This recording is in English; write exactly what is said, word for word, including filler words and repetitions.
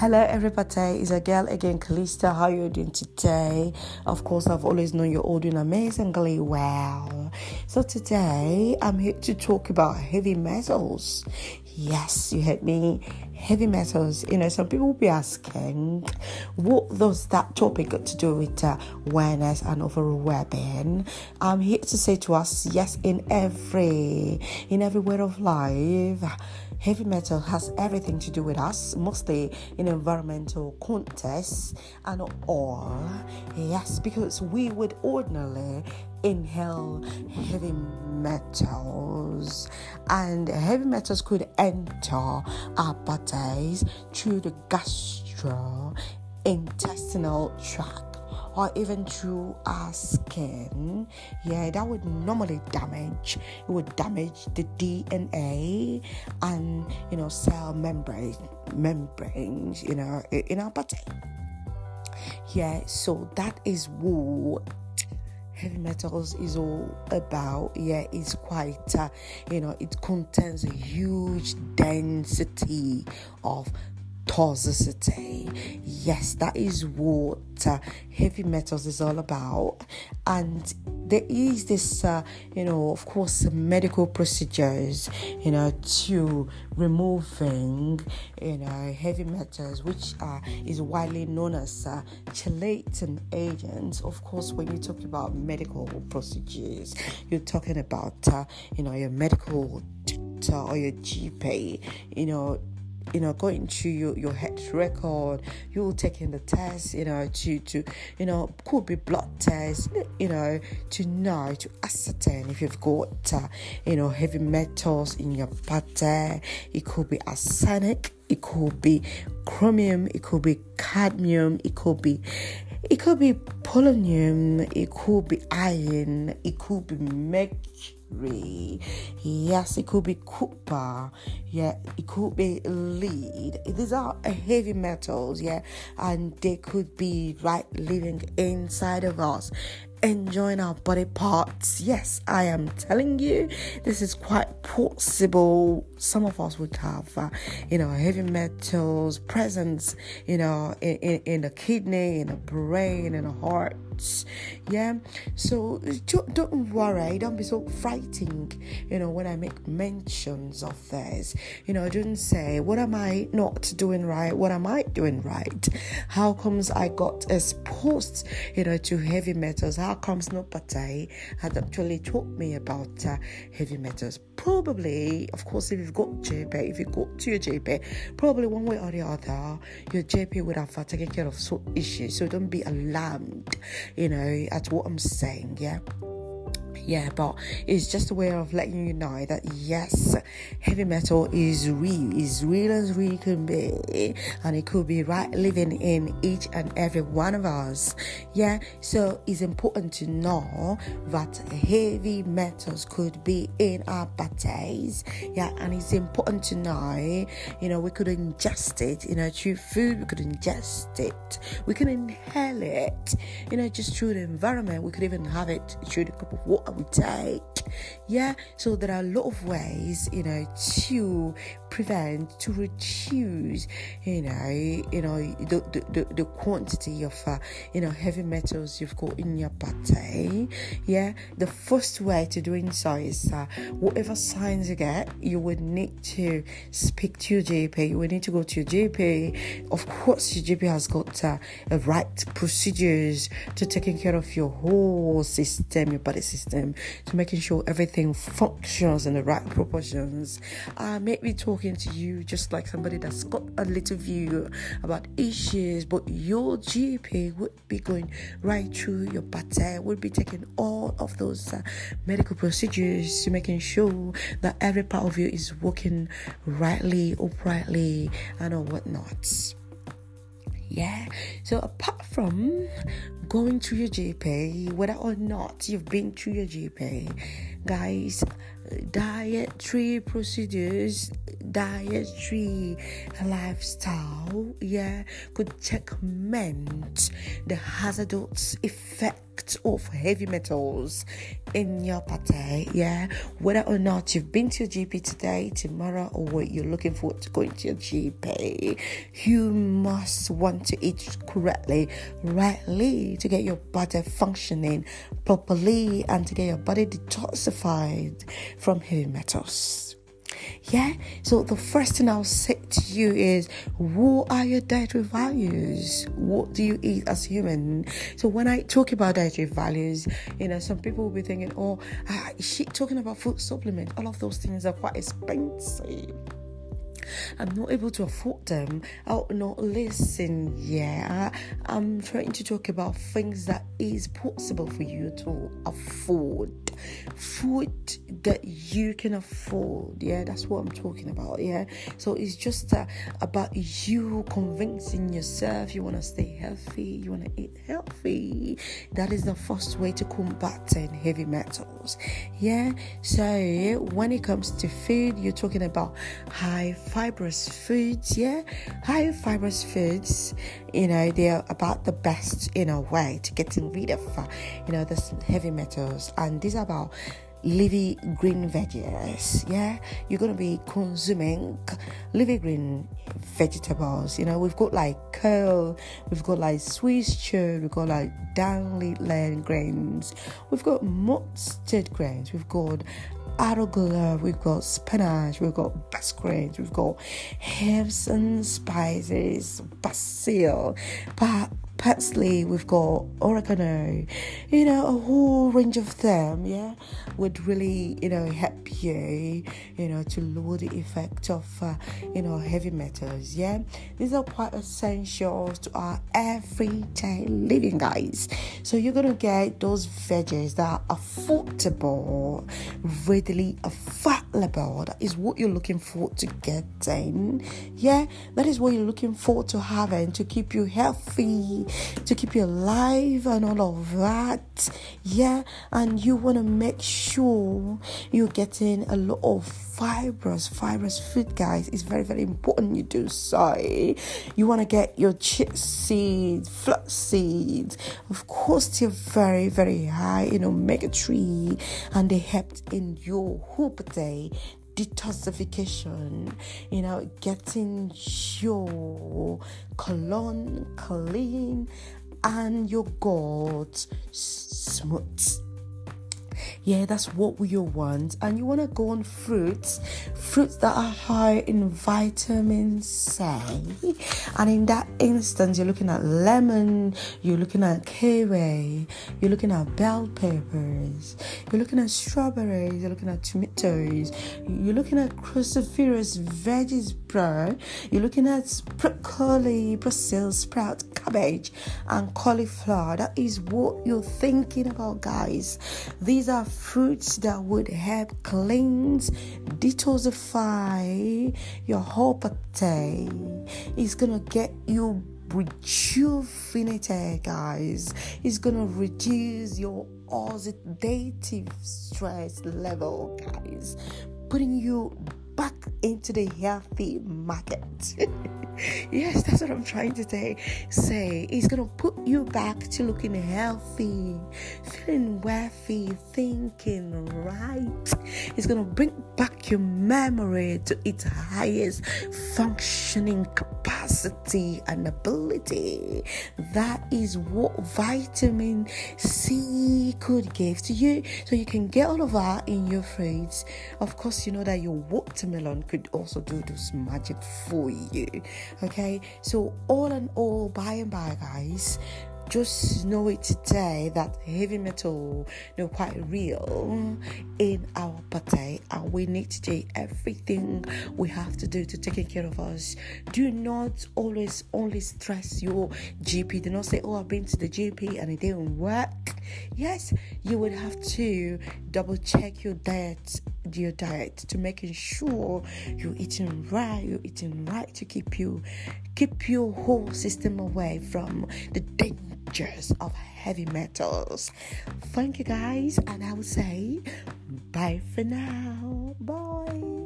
Hello everybody, it's a girl again, Calista. How are you doing today? Of course, I've always known you're all doing amazingly well. So today I'm here to talk about heavy metals. Yes, you heard me, heavy metals. You know, some people will be asking, what does that topic got to do with uh, awareness and overall well-being? I'm here to say to us, yes, in every in every way of life, heavy metal has everything to do with us, mostly in environmental contexts and all. Yes, because we would ordinarily inhale heavy metals, and heavy metals could enter our bodies through the gastrointestinal tract, or even through our skin. Yeah, that would normally damage, it would damage the D N A and, you know, cell membrane, membranes, you know, in our body. Yeah, so that is what heavy metals is all about. Yeah, it's quite, uh, you know, it contains a huge density of toxicity. Yes, that is what uh, heavy metals is all about. And there is this, uh, you know, of course, medical procedures, you know, to removing, you know, heavy metals, which uh, is widely known as uh, chelating agents. Of course, when you talk about medical procedures, you're talking about, uh, you know, your medical doctor or your G P, you know, you know, going to your, your health record, you're taking the test, you know, to, to, you know, could be blood tests, you know, to know, to ascertain if you've got, uh, you know, heavy metals in your body. It could be arsenic, it could be chromium, it could be cadmium, it could be, it could be polonium, it could be iron, it could be mercury. Yes, it could be copper. Yeah, it could be lead. These are heavy metals. Yeah, and they could be right living inside of us, enjoying our body parts. Yes, I am telling you, this is quite possible. Some of us would have, uh, you know, heavy metals presence, you know, in, in, in the kidney, in the brain, in the heart. Yeah, so don't worry, don't be so frightened, you know, when I make mentions of this. You know, don't say, what am I not doing right? What am I doing right? How comes I got exposed, you know, to heavy metals? How comes nobody had actually taught me about uh, heavy metals? Probably, of course, if you've got J P, if you go to your J P, probably one way or the other, your J P would have taken care of such issues. So don't be alarmed, you know, at what I'm saying, yeah. Yeah, but it's just a way of letting you know that, yes, heavy metal is real, is real as real can be, and it could be right living in each and every one of us. Yeah, so it's important to know that heavy metals could be in our bodies. Yeah, and it's important to know, you know, we could ingest it, you know, through food, we could ingest it, we can inhale it, you know, just through the environment. We could even have it through the cup of water we take. Yeah, so there are a lot of ways, you know, to prevent, to reduce, you know, you know, the the, the quantity of uh, you know, heavy metals you've got in your body. Yeah, the first way to doing so is uh, whatever signs you get, you would need to speak to your G P. You would need to go to your G P. Of course, your G P has got uh, the right procedures to taking care of your whole system, your body system, to making sure everything functions in the right proportions. I may be talking to you just like somebody that's got a little view about issues, but your G P would be going right through your body, would be taking all of those uh, medical procedures to making sure that every part of you is working rightly, uprightly, and all whatnot. Yeah, so apart from going to your G P, whether or not you've been to your G P, guys, dietary procedures, dietary lifestyle, yeah, could checkmate the hazardous effect of heavy metals in your pate, yeah. Whether or not you've been to your G P today, tomorrow, or what you're looking forward to going to your G P, you must want to eat correctly, rightly, to get your body functioning properly and to get your body detoxified from heavy metals. Yeah, so the first thing I'll say to you is, what are your dietary values? What do you eat as human? So when I talk about dietary values, you know, some people will be thinking, oh, uh, is she talking about food supplement? All of those things are quite expensive. I'm not able to afford them. Oh no, listen, yeah, I'm trying to talk about things that is possible for you to afford, food that you can afford, yeah, that's what I'm talking about, yeah. So it's just uh, about you convincing yourself you want to stay healthy, you want to eat healthy. That is the first way to combat heavy metals, yeah. So when it comes to food, you're talking about high fibrous foods, yeah. High fibrous foods, you know, they're about the best in a way to getting rid of, uh, you know, the heavy metals. And these are about leafy green veggies, yeah. You're going to be consuming leafy green vegetables. You know, we've got like kale, we've got like Swiss chard, we've got like dandelion grains, we've got mustard grains, we've got arugula, we've got spinach, we've got grains, we've got herbs and spices, basil, but parsley, we've got oregano, you know, a whole range of them, yeah, would really, you know, help you, you know, to lower the effect of, uh, you know, heavy metals, yeah. These are quite essential to our everyday living, guys. So you're going to get those veggies that are affordable, readily available. That is what you're looking forward to getting, yeah. That is what you're looking forward to having to keep you healthy, to keep you alive and all of that, yeah. And you want to make sure you're getting a lot of fibrous fibrous food, guys. It's very, very important you do so. You want to get your chia seeds, flax seeds, of course. They're very, very high in omega three and they help in your whole day detoxification, you know, getting your colon clean and your gut smooth. Yeah, that's what you want. And you want to go on fruits, fruits that are high in vitamin C. And in that instance, you're looking at lemon, you're looking at kiwi, you're looking at bell peppers, you're looking at strawberries, you're looking at tomatoes, you're looking at cruciferous veggies, bro. You're looking at broccoli, Brussels sprouts, cabbage, and cauliflower. That is what you're thinking about, guys. These are fruits that would help cleanse, detoxify your whole pate. It's gonna get you rejuvenated, guys. It's gonna reduce your oxidative stress level, guys, putting you back into the healthy market. Yes, that's what I'm trying to say. Say it's gonna put you back to looking healthy, feeling wealthy, thinking right. It's gonna bring back your memory to its highest functioning capacity and ability. That is what vitamin C could give to you. So you can get all of that in your fruits. Of course, you know that your watermelon could also do this magic for you. Okay, so all in all, by and by, guys, just know it today that heavy metal, you know, quite real in our pate, and we need to do everything we have to do to take care of us. Do not always only stress your G P. Do not say, oh, I've been to the G P and it didn't work. Yes, you would have to double check your diet, your diet, to making sure you're eating right, you're eating right to keep you, keep your whole system away from the dangers of heavy metals. Thank you, guys, and I will say Bye for now. Bye.